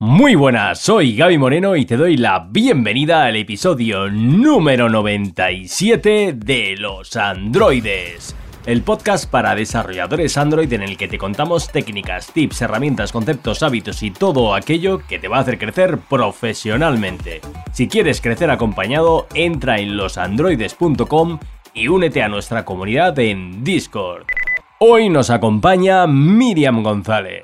Muy buenas, soy Gaby Moreno y te doy la bienvenida al episodio número 97 de Los Androides, el podcast para desarrolladores Android en el que te contamos técnicas, tips, herramientas, conceptos, hábitos y todo aquello que te va a hacer crecer profesionalmente. Si quieres crecer acompañado, entra en losandroides.com y únete a nuestra comunidad en Discord. Hoy nos acompaña Miriam González.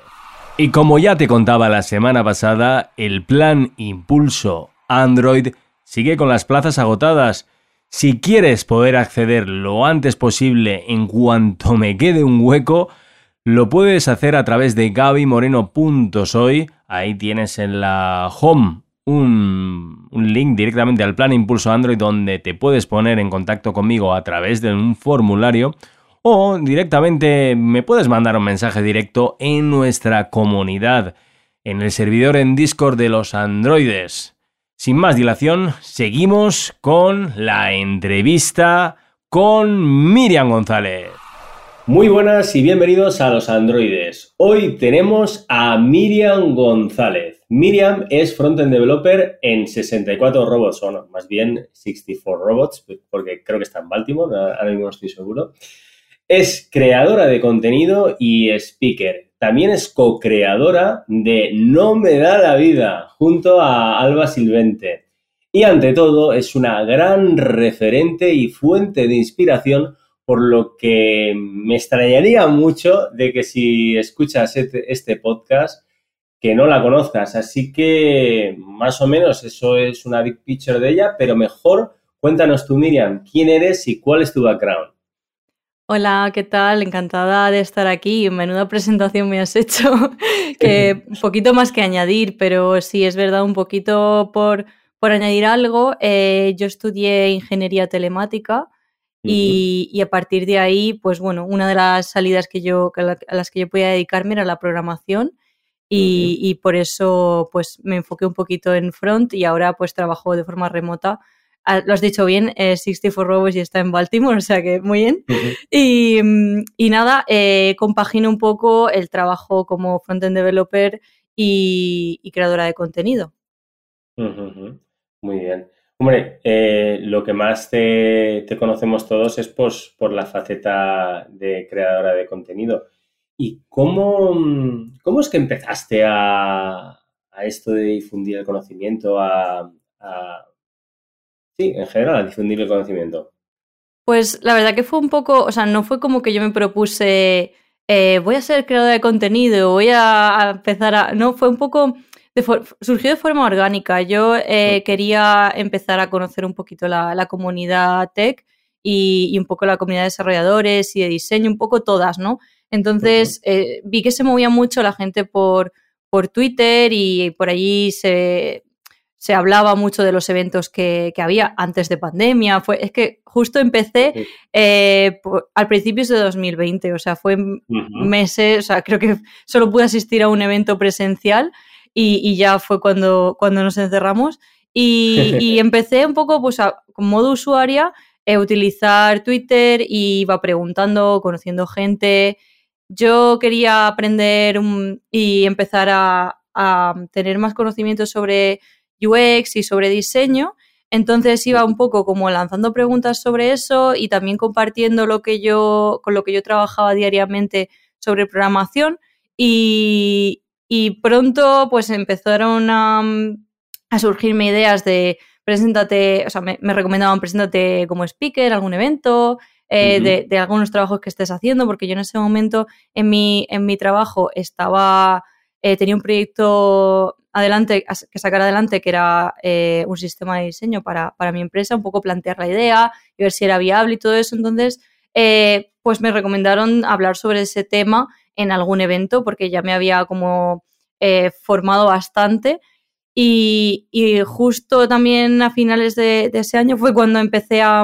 Y como ya te contaba la semana pasada, el plan Impulso Android sigue con las plazas agotadas. Si quieres poder acceder lo antes posible en cuanto me quede un hueco, lo puedes hacer a través de gabymoreno.soy. Ahí tienes en la home un link directamente al plan Impulso Android donde te puedes poner en contacto conmigo a través de un formulario. O directamente me puedes mandar un mensaje directo en nuestra comunidad, en el servidor en Discord de Los Androides. Sin más dilación, seguimos con la entrevista con Miriam González. Muy buenas y bienvenidos a Los Androides. Hoy tenemos a Miriam González. Miriam es frontend developer en 64 Robots, o no, más bien 64 Robots, porque creo que está en Baltimore, ahora mismo no estoy seguro. Es creadora de contenido y speaker. También es co-creadora de No me da la vida, junto a Alba Silvente. Y ante todo, es una gran referente y fuente de inspiración, por lo que me extrañaría mucho de que si escuchas este podcast, que no la conozcas. Así que, más o menos, eso es una big picture de ella, pero mejor cuéntanos tú, Miriam, quién eres y cuál es tu background. Hola, ¿qué tal? Encantada de estar aquí. Menuda presentación me has hecho. Que poquito más que añadir, pero sí, es verdad, un poquito por añadir algo. Yo estudié Ingeniería Telemática y a partir de ahí, pues bueno, una de las salidas a las que yo podía dedicarme era la programación y por eso pues me enfoqué un poquito en front y ahora pues trabajo de forma remota. Lo has dicho bien, 64 Robots y está en Baltimore, o sea que muy bien. Uh-huh. Y nada, compagino un poco el trabajo como frontend developer y creadora de contenido. Uh-huh. Muy bien. Hombre, lo que más te conocemos todos es por la faceta de creadora de contenido. ¿Y cómo es que empezaste a esto de difundir el conocimiento, sí, en general, a difundir el conocimiento? Pues la verdad que fue un poco, o sea, no fue como que yo me propuse voy a ser creadora de contenido, voy a empezar a... No, fue un poco, surgió de forma orgánica. Yo quería empezar a conocer un poquito la comunidad tech y un poco la comunidad de desarrolladores y de diseño, un poco todas, ¿no? Entonces vi que se movía mucho la gente por Twitter y por allí se hablaba mucho de los eventos que había antes de pandemia. Es que justo empecé al principio de 2020, o sea, fue meses, o sea, creo que solo pude asistir a un evento presencial y ya fue cuando nos encerramos. Y empecé un poco, pues, con modo usuaria, utilizar Twitter y iba preguntando, conociendo gente. Yo quería aprender y empezar a tener más conocimiento sobre UX y sobre diseño, entonces iba un poco como lanzando preguntas sobre eso y también compartiendo con lo que yo trabajaba diariamente sobre programación y pronto pues empezaron a surgirme ideas de preséntate, o sea, me recomendaban preséntate como speaker a algún evento, de algunos trabajos que estés haciendo, porque yo en ese momento en mi trabajo tenía un proyecto que sacar adelante, que era un sistema de diseño para mi empresa, un poco plantear la idea y ver si era viable y todo eso. Entonces, pues me recomendaron hablar sobre ese tema en algún evento porque ya me había como formado bastante. Y justo también a finales de ese año fue cuando empecé a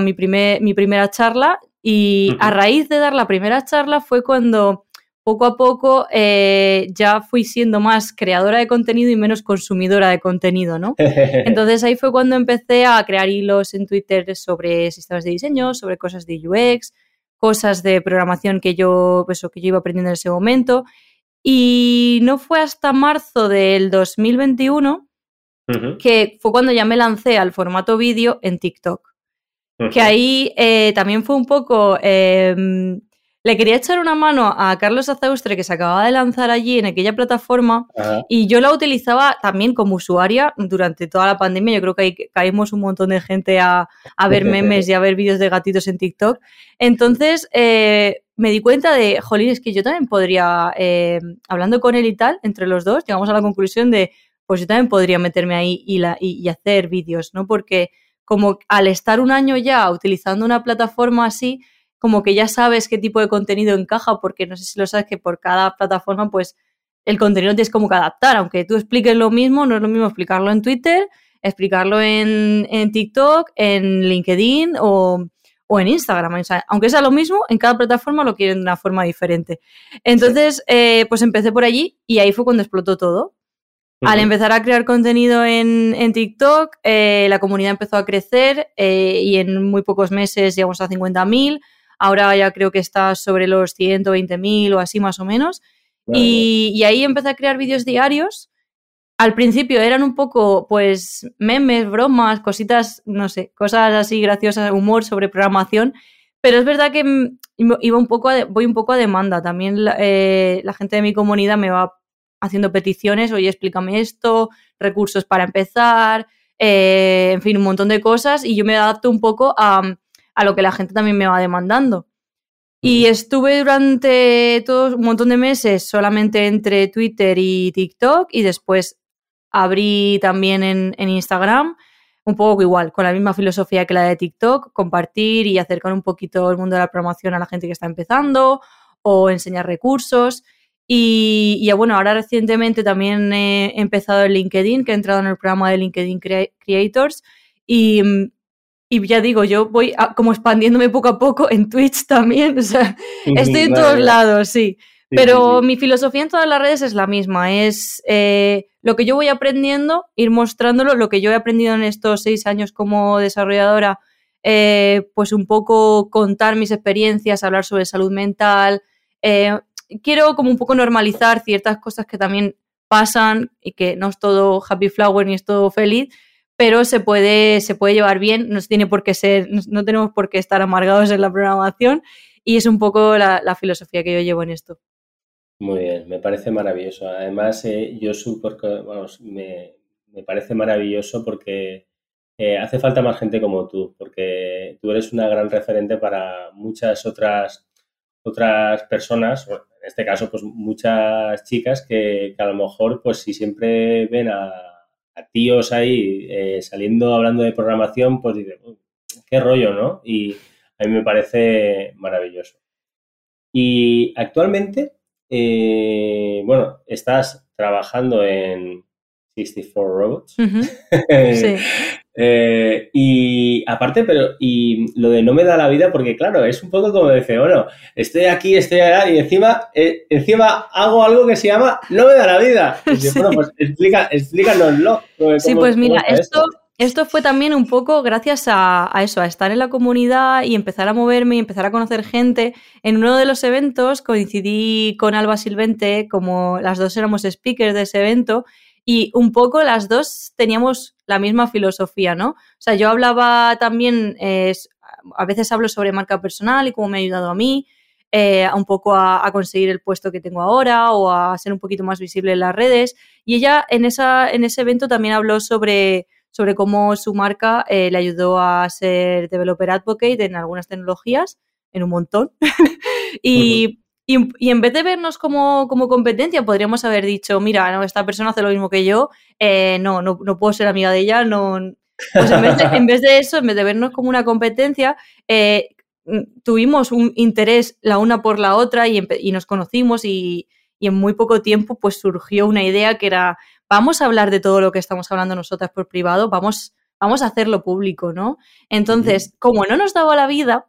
mi primera charla y a raíz de dar la primera charla fue cuando... Poco a poco ya fui siendo más creadora de contenido y menos consumidora de contenido, ¿no? Entonces ahí fue cuando empecé a crear hilos en Twitter sobre sistemas de diseño, sobre cosas de UX, cosas de programación que yo iba aprendiendo en ese momento Y no fue hasta marzo del 2021 que fue cuando ya me lancé al formato vídeo en TikTok. Que ahí también fue un poco... le quería echar una mano a Carlos Azaustre, que se acababa de lanzar allí en aquella plataforma, y yo la utilizaba también como usuaria durante toda la pandemia. Yo creo que ahí caímos un montón de gente a ver memes y a ver vídeos de gatitos en TikTok. Entonces me di cuenta de, jolín, es que yo también podría, hablando con él y tal, entre los dos, llegamos a la conclusión de, pues yo también podría meterme ahí y hacer vídeos, ¿no? Porque como al estar un año ya utilizando una plataforma así, como que ya sabes qué tipo de contenido encaja, porque no sé si lo sabes, que por cada plataforma pues el contenido tienes como que adaptar, aunque tú expliques lo mismo, no es lo mismo explicarlo en Twitter, explicarlo en TikTok, en LinkedIn o en Instagram, o sea, aunque sea lo mismo, en cada plataforma lo quieren de una forma diferente. Entonces, pues empecé por allí y ahí fue cuando explotó todo. Al empezar a crear contenido en TikTok, la comunidad empezó a crecer y en muy pocos meses llegamos a 50.000. Ahora ya creo que está sobre los 120.000 o así más o menos. Claro. Y ahí empecé a crear vídeos diarios. Al principio eran un poco, pues, memes, bromas, cositas, no sé, cosas así graciosas, humor sobre programación. Pero es verdad que voy un poco a demanda. También la gente de mi comunidad me va haciendo peticiones. Oye, explícame esto, recursos para empezar, en fin, un montón de cosas. Y yo me adapto un poco a lo que la gente también me va demandando. Y estuve durante todo un montón de meses solamente entre Twitter y TikTok, y después abrí también en Instagram, un poco igual, con la misma filosofía que la de TikTok, compartir y acercar un poquito el mundo de la programación a la gente que está empezando o enseñar recursos. Y bueno, ahora recientemente también he empezado en LinkedIn, que he entrado en el programa de LinkedIn Creators, y ya digo, yo voy como expandiéndome poco a poco en Twitch también, o sea, estoy en todos lados, sí. Pero mi filosofía en todas las redes es la misma, es lo que yo voy aprendiendo, ir mostrándolo, lo que yo he aprendido en estos 6 años como desarrolladora, pues un poco contar mis experiencias, hablar sobre salud mental. Quiero como un poco normalizar ciertas cosas que también pasan y que no es todo happy flower ni es todo feliz, pero se puede llevar bien, no tiene por qué ser, no tenemos por qué estar amargados en la programación, y es un poco la filosofía que yo llevo en esto. Muy bien, me parece maravilloso. Además, me parece maravilloso porque hace falta más gente como tú, porque tú eres una gran referente para muchas otras personas, bueno, en este caso, pues muchas chicas que a lo mejor, pues si siempre ven a tíos ahí saliendo hablando de programación, pues dices, qué rollo, ¿no? Y a mí me parece maravilloso. Y actualmente, bueno, estás trabajando en 64 Robots. Sí. Y aparte, pero y lo de no me da la vida, porque claro, es un poco como decir, bueno, estoy aquí, estoy allá, y encima hago algo que se llama no me da la vida. Y yo, bueno, pues explícanoslo. Sí, pues mira, esto fue también un poco gracias a eso, a estar en la comunidad y empezar a moverme y empezar a conocer gente. En uno de los eventos coincidí con Alba Silvente, como las dos éramos speakers de ese evento. Y un poco las dos teníamos la misma filosofía, ¿no? O sea, yo hablaba también, a veces hablo sobre marca personal y cómo me ha ayudado a mí, un poco a conseguir el puesto que tengo ahora o a ser un poquito más visible en las redes. Y ella en ese evento también habló sobre cómo su marca le ayudó a ser developer advocate en algunas tecnologías, en un montón. Y en vez de vernos como competencia, podríamos haber dicho, mira, no, esta persona hace lo mismo que yo, no puedo ser amiga de ella, no. Pues en vez de vernos como una competencia, tuvimos un interés la una por la otra y nos conocimos y en muy poco tiempo pues surgió una idea que era, vamos a hablar de todo lo que estamos hablando nosotras por privado, vamos a hacerlo público, ¿no? Entonces, como no nos daba la vida,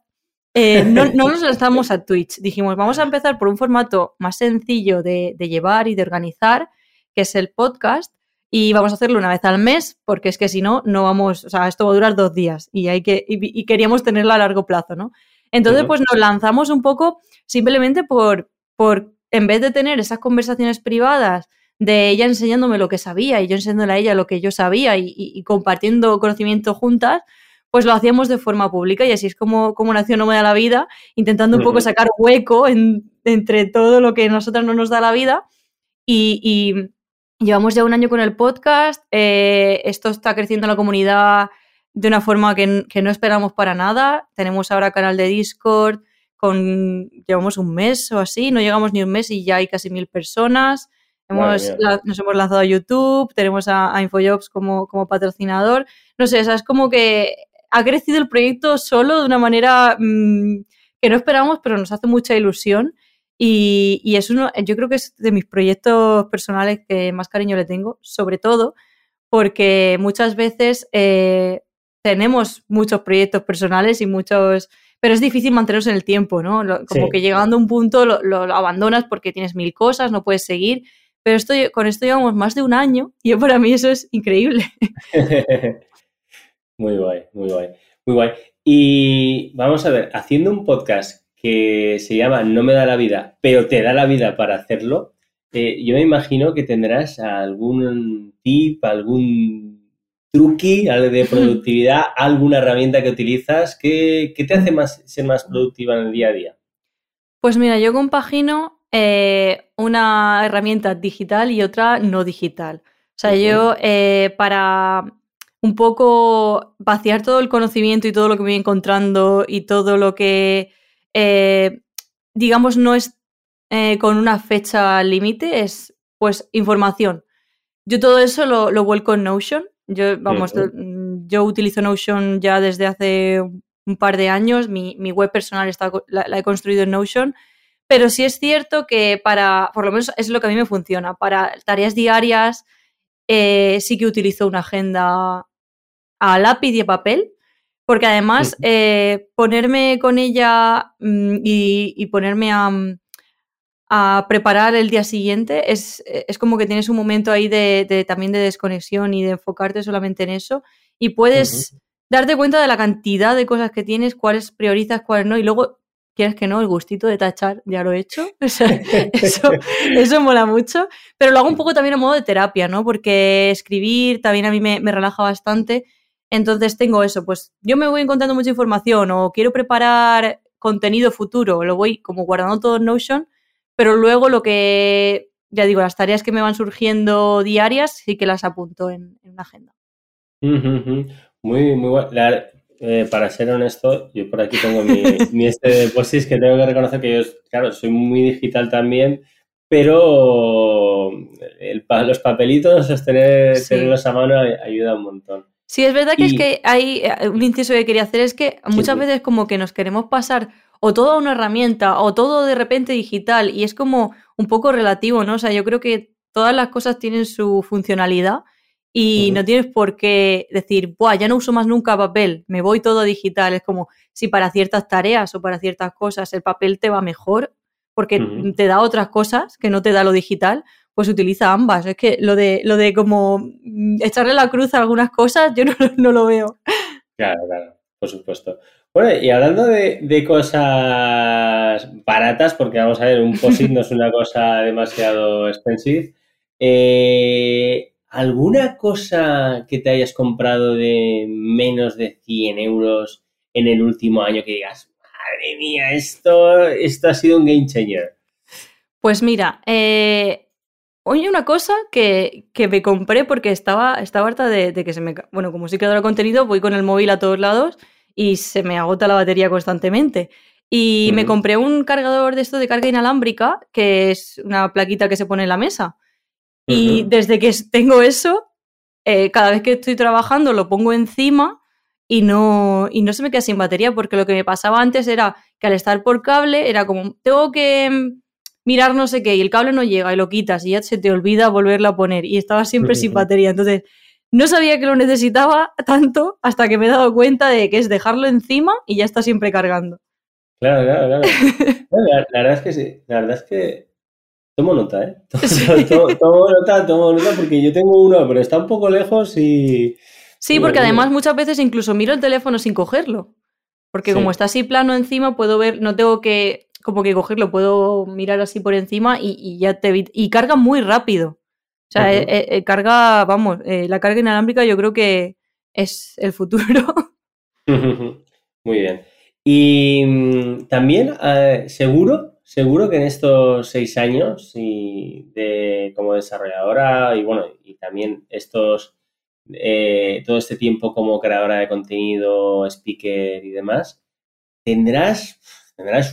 no nos lanzamos a Twitch. Dijimos, vamos a empezar por un formato más sencillo de llevar y de organizar, que es el podcast, y vamos a hacerlo una vez al mes, porque es que si no, no vamos, o sea, esto va a durar 2 días y queríamos tenerlo a largo plazo, ¿no? Entonces, pues nos lanzamos un poco simplemente por en vez de tener esas conversaciones privadas de ella enseñándome lo que sabía y yo enseñándole a ella lo que yo sabía y compartiendo conocimiento juntas, pues lo hacíamos de forma pública, y así es como nació No me da la vida, intentando un poco sacar hueco entre todo lo que a nosotras no nos da la vida. Y llevamos ya un año con el podcast, esto está creciendo en la comunidad de una forma que no esperamos para nada. Tenemos ahora canal de Discord, llevamos un mes o así, no llegamos ni un mes y ya hay casi 1.000 personas. Nos hemos lanzado a YouTube, tenemos a Infojobs como patrocinador. No sé, o sea, es como que ha crecido el proyecto solo de una manera que no esperamos, pero nos hace mucha ilusión. Y es yo creo que es de mis proyectos personales que más cariño le tengo, sobre todo porque muchas veces tenemos muchos proyectos personales y muchos... Pero es difícil mantenerlos en el tiempo, ¿no? Que llegando a un punto lo abandonas porque tienes 1.000 cosas, no puedes seguir... Pero con esto llevamos más de un año y para mí eso es increíble. Muy guay, muy guay, muy guay. Y vamos a ver, haciendo un podcast que se llama No me da la vida, pero te da la vida para hacerlo, yo me imagino que tendrás algún tip, algún truqui de productividad, alguna herramienta que utilizas que te hace ser más productiva en el día a día. Pues mira, yo compagino... una herramienta digital y otra no digital. O sea, yo para un poco vaciar todo el conocimiento y todo lo que voy encontrando y todo lo que, digamos, no es con una fecha límite, es pues información. Yo todo eso lo vuelco en Notion. Yo utilizo Notion ya desde hace un par de años. Mi web personal la he construido en Notion. Pero sí es cierto que por lo menos es lo que a mí me funciona, para tareas diarias sí que utilizo una agenda a lápiz y a papel, porque además ponerme con ella y ponerme a preparar el día siguiente es como que tienes un momento ahí también de desconexión y de enfocarte solamente en eso y puedes darte cuenta de la cantidad de cosas que tienes, cuáles priorizas, cuáles no, y luego... Quieres que no, el gustito de tachar, ya lo he hecho. O sea, eso mola mucho. Pero lo hago un poco también a modo de terapia, ¿no? Porque escribir también a mí me relaja bastante. Entonces tengo eso, pues yo me voy encontrando mucha información o quiero preparar contenido futuro, lo voy como guardando todo en Notion, pero luego las tareas que me van surgiendo diarias sí que las apunto en una agenda. Muy, muy bueno. Para ser honesto, yo por aquí tengo mi pues sí, es que tengo que reconocer que yo, claro, soy muy digital también, pero los papelitos, tenerlos a mano ayuda un montón. Sí, es verdad que es que hay un inciso que quería hacer, es que muchas veces como que nos queremos pasar o todo a una herramienta o todo de repente digital y es como un poco relativo, ¿no? O sea, yo creo que todas las cosas tienen su funcionalidad. Y no tienes por qué decir, ¡buah! Ya no uso más nunca papel, me voy todo digital. Es como si para ciertas tareas o para ciertas cosas el papel te va mejor porque te da otras cosas que no te da lo digital, pues utiliza ambas. Es que lo de como echarle la cruz a algunas cosas yo no lo veo. Claro, por supuesto. Bueno, y hablando de cosas baratas, porque vamos a ver, un post-it no es una cosa demasiado expensive, ¿alguna cosa que te hayas comprado de menos de 100 euros en el último año que digas, madre mía, esto ha sido un game changer? Pues mira, hoy una cosa que me compré porque estaba harta de que se me... Bueno, como soy creadora de contenido, voy con el móvil a todos lados y se me agota la batería constantemente. Y me compré un cargador de esto de carga inalámbrica, que es una plaquita que se pone en la mesa. Y desde que tengo eso, cada vez que estoy trabajando lo pongo encima y no se me queda sin batería, porque lo que me pasaba antes era que al estar por cable era como, tengo que mirar no sé qué y el cable no llega y lo quitas y ya se te olvida volverlo a poner y estaba siempre sin batería. Entonces no sabía que lo necesitaba tanto hasta que me he dado cuenta de que es dejarlo encima y ya está siempre cargando. Claro. La verdad es que sí, la verdad es que... Tomo nota, ¿eh? Tomo nota porque yo tengo uno, pero está un poco lejos y... Sí, porque además muchas veces incluso miro el teléfono sin cogerlo. Porque como está así plano encima, puedo ver, no tengo que... como que cogerlo, puedo mirar así por encima y ya te... Y carga muy rápido. O sea, carga, vamos, la carga inalámbrica yo creo que es el futuro. Muy bien. Y también seguro que en estos 6 años y como desarrolladora y bueno, y también todo este tiempo como creadora de contenido, speaker y demás, tendrás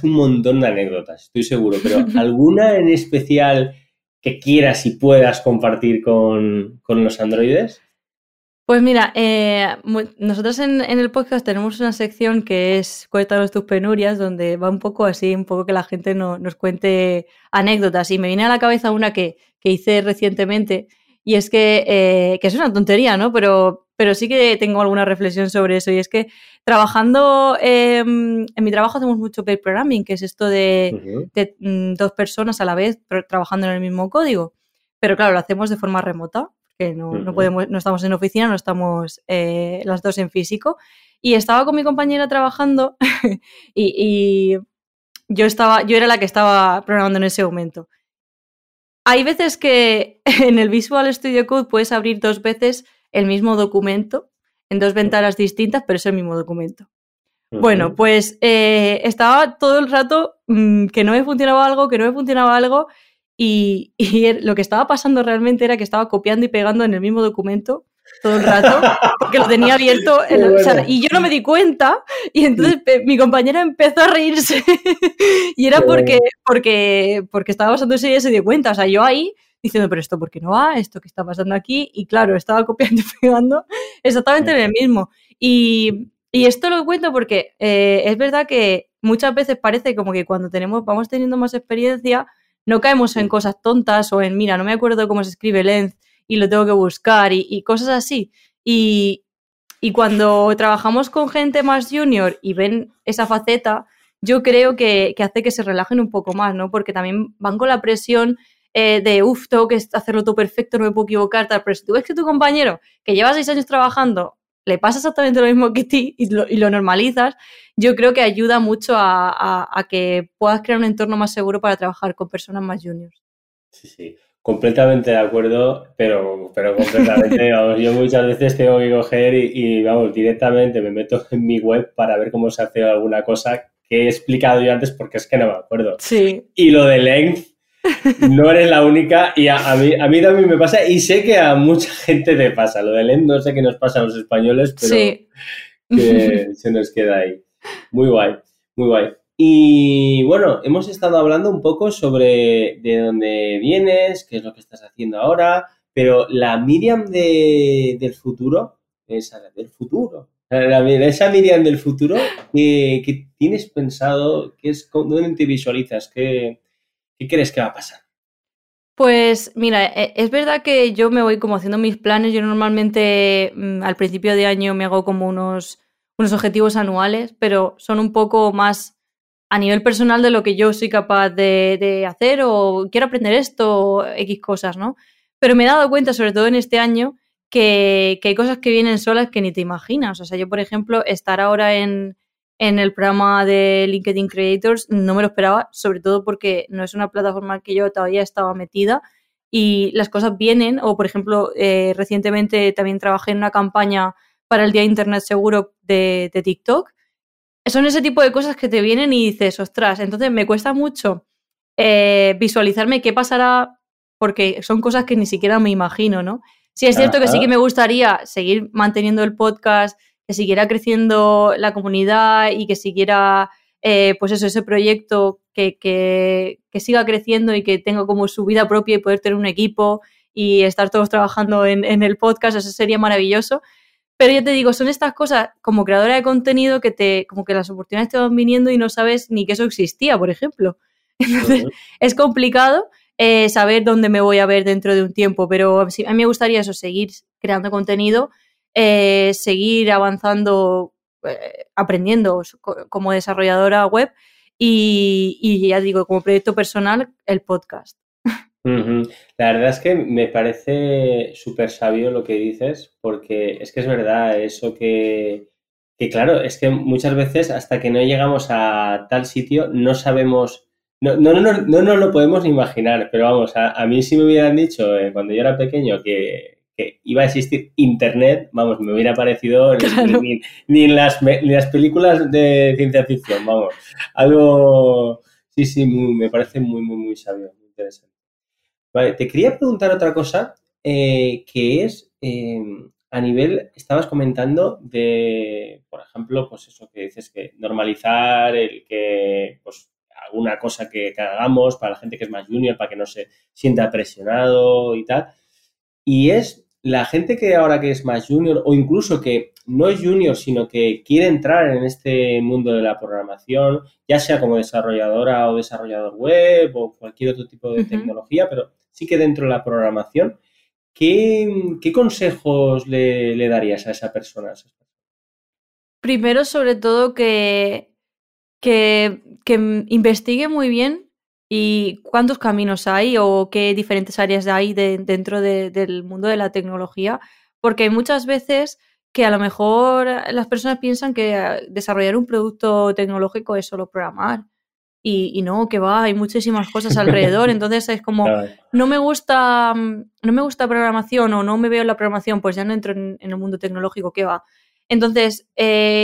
un montón de anécdotas, estoy seguro, pero ¿alguna en especial que quieras y puedas compartir con los androides? Pues mira, nosotros en el podcast tenemos una sección que es Cuéntanos tus penurias, donde va un poco que la gente nos cuente anécdotas. Y me viene a la cabeza una que hice recientemente, y es que es una tontería, ¿no? Pero sí que tengo alguna reflexión sobre eso. Y es que trabajando, en mi trabajo hacemos mucho pair programming, que es esto de 2 personas a la vez trabajando en el mismo código. Pero claro, lo hacemos de forma remota, que no estamos en oficina, no estamos las dos en físico. Y estaba con mi compañera trabajando y yo era la que estaba programando en ese momento. Hay veces que en el Visual Studio Code puedes abrir 2 veces el mismo documento en 2 ventanas distintas, pero es el mismo documento. Bueno, pues estaba todo el rato que no me funcionaba algo. Y lo que estaba pasando realmente era que estaba copiando y pegando en el mismo documento todo el rato, porque lo tenía abierto o sea, y yo no me di cuenta, y entonces mi compañera empezó a reírse y era porque estaba pasando eso y ella se dio cuenta, o sea, yo ahí diciendo, pero esto por qué no va, esto qué está pasando aquí, y claro, estaba copiando y pegando exactamente en el mismo. Y esto lo cuento porque es verdad que muchas veces parece como que cuando vamos teniendo más experiencia, no caemos en cosas tontas o en, mira, no me acuerdo cómo se escribe length y lo tengo que buscar y cosas así. Y cuando trabajamos con gente más junior y ven esa faceta, yo creo que hace que se relajen un poco más, ¿no? Porque también van con la presión de, tengo que hacerlo todo perfecto, no me puedo equivocar, tal. Pero si tú ves que tu compañero, que lleva 6 años trabajando, le pasa exactamente lo mismo que ti y lo normalizas, yo creo que ayuda mucho a que puedas crear un entorno más seguro para trabajar con personas más juniors. Sí, sí, completamente de acuerdo, pero completamente, vamos, yo muchas veces tengo que coger y vamos, directamente me meto en mi web para ver cómo se hace alguna cosa que he explicado yo antes porque es que no me acuerdo. Sí. Y lo de length, no eres la única y a mí también me pasa y sé que a mucha gente le pasa. Lo del end no sé qué nos pasa a los españoles, pero sí, que se nos queda ahí. Muy guay, muy guay. Y bueno, hemos estado hablando un poco sobre de dónde vienes, qué es lo que estás haciendo ahora, pero la Miriam del futuro, esa Miriam del futuro, ¿qué tienes pensado? ¿Dónde te visualizas? ¿Qué crees que va a pasar? Pues mira, es verdad que yo me voy como haciendo mis planes. Yo normalmente al principio de año me hago como unos objetivos anuales, pero son un poco más a nivel personal de lo que yo soy capaz de hacer o quiero aprender esto o X cosas, ¿no? Pero me he dado cuenta, sobre todo en este año, que hay cosas que vienen solas que ni te imaginas. O sea, yo, por ejemplo, estar ahora en el programa de LinkedIn Creators no me lo esperaba, sobre todo porque no es una plataforma que yo todavía estaba metida y las cosas vienen. O, por ejemplo, recientemente también trabajé en una campaña para el Día Internet Seguro de TikTok. Son ese tipo de cosas que te vienen y dices, ostras, entonces me cuesta mucho visualizarme qué pasará porque son cosas que ni siquiera me imagino, ¿no? Sí, es cierto que sí que me gustaría seguir manteniendo el podcast, que siguiera creciendo la comunidad y que siguiera, pues eso, ese proyecto que siga creciendo y que tenga como su vida propia y poder tener un equipo y estar todos trabajando en el podcast. Eso sería maravilloso. Pero ya te digo, son estas cosas como creadora de contenido que como que las oportunidades te van viniendo y no sabes ni que eso existía, por ejemplo. Entonces, es complicado saber dónde me voy a ver dentro de un tiempo, pero sí, a mí me gustaría eso, seguir creando contenido, seguir avanzando, aprendiendo como desarrolladora web y ya digo, como proyecto personal, el podcast. La verdad es que me parece súper sabio lo que dices, porque es que es verdad eso que claro, es que muchas veces hasta que no llegamos a tal sitio no sabemos No lo podemos imaginar, pero vamos, a mí si me hubieran dicho cuando yo era pequeño que iba a existir internet, vamos, me hubiera parecido claro. ni en las películas de ciencia ficción, vamos, algo, sí, me parece muy sabio, muy interesante. Vale, te quería preguntar otra cosa que es a nivel, estabas comentando de, por ejemplo, pues eso que dices que normalizar el que, pues, alguna cosa que hagamos para la gente que es más junior, para que no se sienta presionado y tal. Y es la gente que ahora que es más junior o incluso que no es junior, sino que quiere entrar en este mundo de la programación, ya sea como desarrolladora o desarrollador web o cualquier otro tipo de tecnología, pero sí que dentro de la programación, ¿qué consejos le darías a esa persona? Primero, sobre todo, que investigue muy bien y cuántos caminos hay o qué diferentes áreas hay dentro del mundo de la tecnología, porque hay muchas veces que a lo mejor las personas piensan que desarrollar un producto tecnológico es solo programar y no, que va, hay muchísimas cosas alrededor, entonces es como no me gusta programación o no me veo en la programación, pues ya no entro en el mundo tecnológico, que va. Entonces,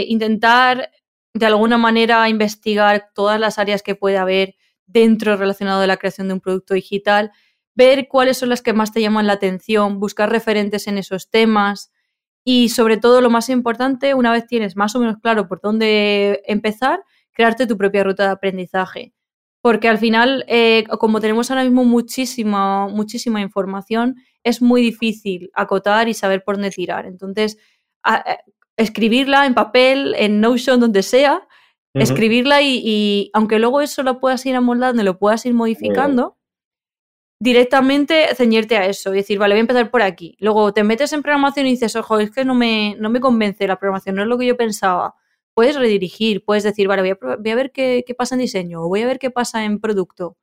intentar de alguna manera investigar todas las áreas que puede haber dentro relacionado de la creación de un producto digital, ver cuáles son las que más te llaman la atención, buscar referentes en esos temas y, sobre todo, lo más importante, una vez tienes más o menos claro por dónde empezar, crearte tu propia ruta de aprendizaje. Porque al final, como tenemos ahora mismo muchísima información, es muy difícil acotar y saber por dónde tirar. Entonces, escribirla en papel, en Notion, donde sea, escribirla y aunque luego eso lo puedas ir amoldando, lo puedas ir modificando, directamente ceñirte a eso y decir, vale, voy a empezar por aquí. Luego te metes en programación y dices, ojo, es que no me convence la programación, no es lo que yo pensaba. Puedes redirigir, puedes decir, vale, voy a ver qué pasa en diseño o voy a ver qué pasa en producto.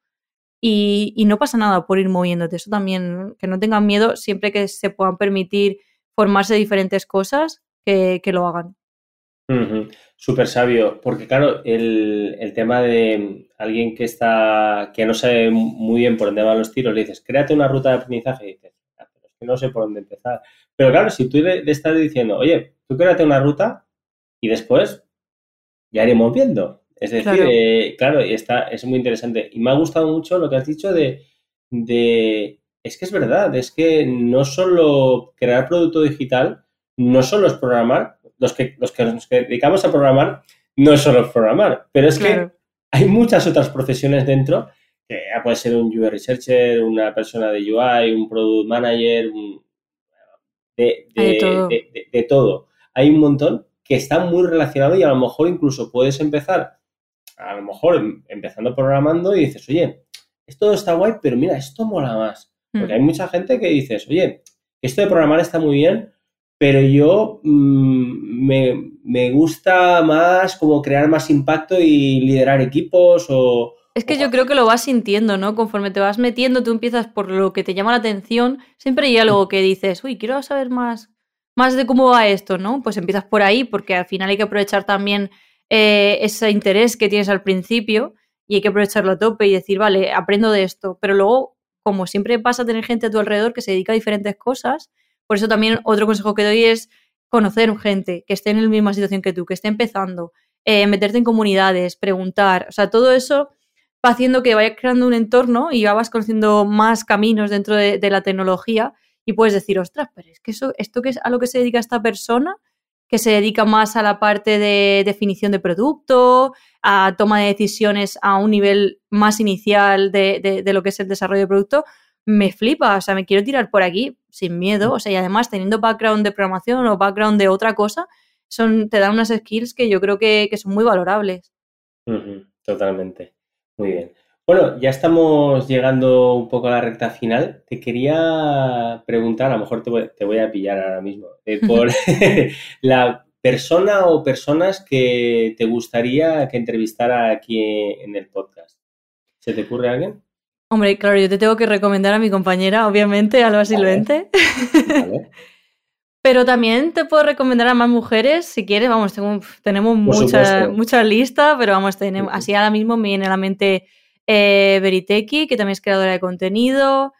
Y no pasa nada por ir moviéndote. Eso también, que no tengan miedo, siempre que se puedan permitir formarse diferentes cosas, que lo hagan. Súper sabio, porque claro, el tema de alguien que no sabe muy bien por dónde van los tiros, le dices, créate una ruta de aprendizaje, y dices, ah, pero es que no sé por dónde empezar. Pero claro, si tú le estás diciendo, oye, tú créate una ruta y después ya iremos viendo. Es decir, claro, es muy interesante. Y me ha gustado mucho lo que has dicho de es que es verdad, es que no solo crear producto digital, no solo es programar, los que nos dedicamos a programar no es solo programar, pero es claro, que hay muchas otras profesiones dentro, que puede ser un UI researcher, una persona de UI, un product manager, de todo. Hay un montón que está muy relacionado y a lo mejor incluso puedes empezar, a lo mejor empezando programando y dices, oye, esto está guay, pero mira, esto mola más. Porque hay mucha gente que dices, oye, esto de programar está muy bien, pero yo me gusta más como crear más impacto y liderar equipos o... Es que yo creo que lo vas sintiendo, ¿no? Conforme te vas metiendo, tú empiezas por lo que te llama la atención. Siempre hay algo que dices, uy, quiero saber más de cómo va esto, ¿no? Pues empiezas por ahí, porque al final hay que aprovechar también ese interés que tienes al principio y hay que aprovecharlo a tope y decir, vale, aprendo de esto. Pero luego, como siempre pasa, tener gente a tu alrededor que se dedica a diferentes cosas. Por eso también otro consejo que doy es conocer gente que esté en la misma situación que tú, que esté empezando, meterte en comunidades, preguntar. O sea, todo eso va haciendo que vayas creando un entorno y ya vas conociendo más caminos dentro de la tecnología y puedes decir, ostras, pero es que esto que es a lo que se dedica esta persona, que se dedica más a la parte de definición de producto, a toma de decisiones a un nivel más inicial de lo que es el desarrollo de producto, me flipa, o sea, me quiero tirar por aquí sin miedo, o sea, y además teniendo background de programación o background de otra cosa, te dan unas skills que yo creo que son muy valorables. Totalmente, muy bien. Bueno, ya estamos llegando un poco a la recta final. Te quería preguntar, a lo mejor te voy a pillar ahora mismo, por la persona o personas que te gustaría que entrevistara aquí en el podcast. ¿Se te ocurre alguien? Hombre, claro, yo te tengo que recomendar a mi compañera, obviamente, Alba Silvente. Vale. Pero también te puedo recomendar a más mujeres, si quieres. Vamos, tenemos mucha lista, pero vamos, así ahora mismo me viene a la mente Beriteki, que también es creadora de contenido,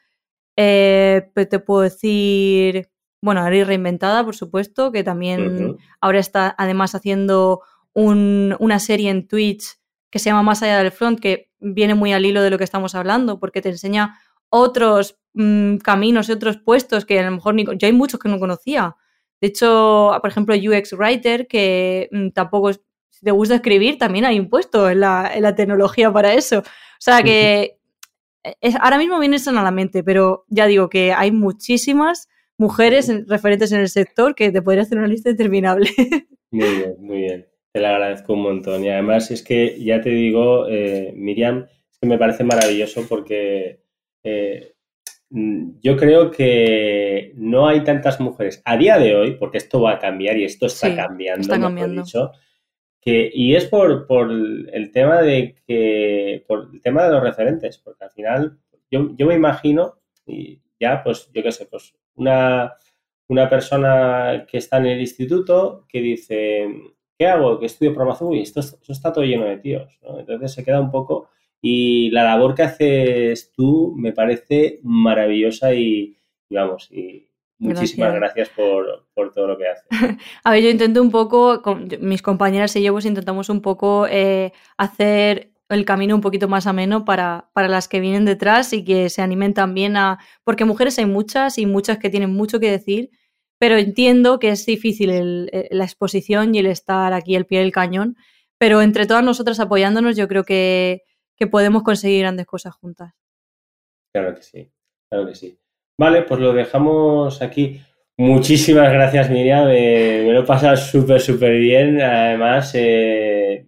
te puedo decir, bueno, Ari Reinventada, por supuesto, que también ahora está además haciendo una serie en Twitch que se llama Más allá del front, que viene muy al hilo de lo que estamos hablando, porque te enseña otros caminos y otros puestos que a lo mejor yo hay muchos que no conocía. De hecho, por ejemplo, UX Writer, que tampoco es, si te gusta escribir, también hay un puesto en la tecnología para eso. O sea que ahora mismo viene eso a la mente, pero ya digo que hay muchísimas mujeres referentes en el sector que te podría hacer una lista interminable. Muy bien, muy bien. Te la agradezco un montón. Y además es que ya te digo, Miriam, es que me parece maravilloso porque... yo creo que no hay tantas mujeres a día de hoy, porque esto va a cambiar y esto está cambiando. Dicho, y es por el tema de los referentes, porque al final yo me imagino, y ya pues yo qué sé, pues una persona que está en el instituto que dice, ¿qué hago? ¿Qué estudio programación? Uy, eso está todo lleno de tíos, ¿no? Entonces se queda un poco... Y la labor que haces tú me parece maravillosa y muchísimas gracias por todo lo que haces. A ver, yo intento un poco, mis compañeras y yo pues intentamos un poco hacer el camino un poquito más ameno para las que vienen detrás y que se animen también a... Porque mujeres hay muchas y muchas que tienen mucho que decir, pero entiendo que es difícil la exposición y el estar aquí al pie del cañón, pero entre todas nosotras apoyándonos yo creo que podemos conseguir grandes cosas juntas. Claro que sí, claro que sí. Vale, pues lo dejamos aquí. Muchísimas gracias, Miriam. Me lo he pasado súper bien. Además, es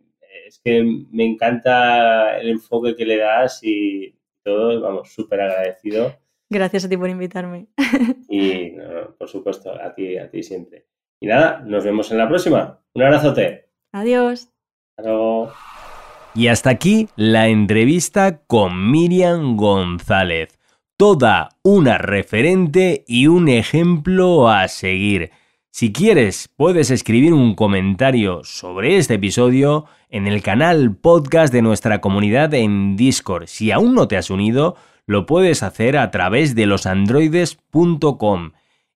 que me encanta el enfoque que le das y todo, vamos, súper agradecido. Gracias a ti por invitarme. Y, no, por supuesto, a ti siempre. Y nada, nos vemos en la próxima. Un abrazote. Adiós. Hasta luego. Y hasta aquí la entrevista con Miriam González. Toda una referente y un ejemplo a seguir. Si quieres, puedes escribir un comentario sobre este episodio en el canal podcast de nuestra comunidad en Discord. Si aún no te has unido, lo puedes hacer a través de losandroides.com.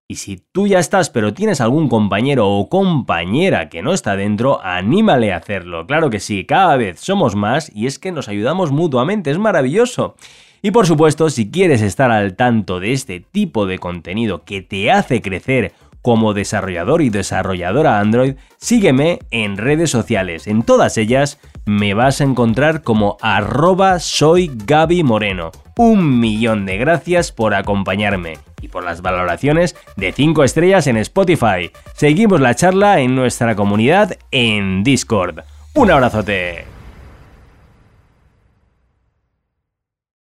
Y si tú ya estás, pero tienes algún compañero o compañera que no está dentro, anímale a hacerlo. Claro que sí, cada vez somos más y es que nos ayudamos mutuamente, es maravilloso. Y por supuesto, si quieres estar al tanto de este tipo de contenido que te hace crecer como desarrollador y desarrolladora Android, sígueme en redes sociales. En todas ellas me vas a encontrar como @soyGabyMoreno. 1 millón de gracias por acompañarme y por las valoraciones de 5 estrellas en Spotify. Seguimos la charla en nuestra comunidad en Discord. ¡Un abrazote!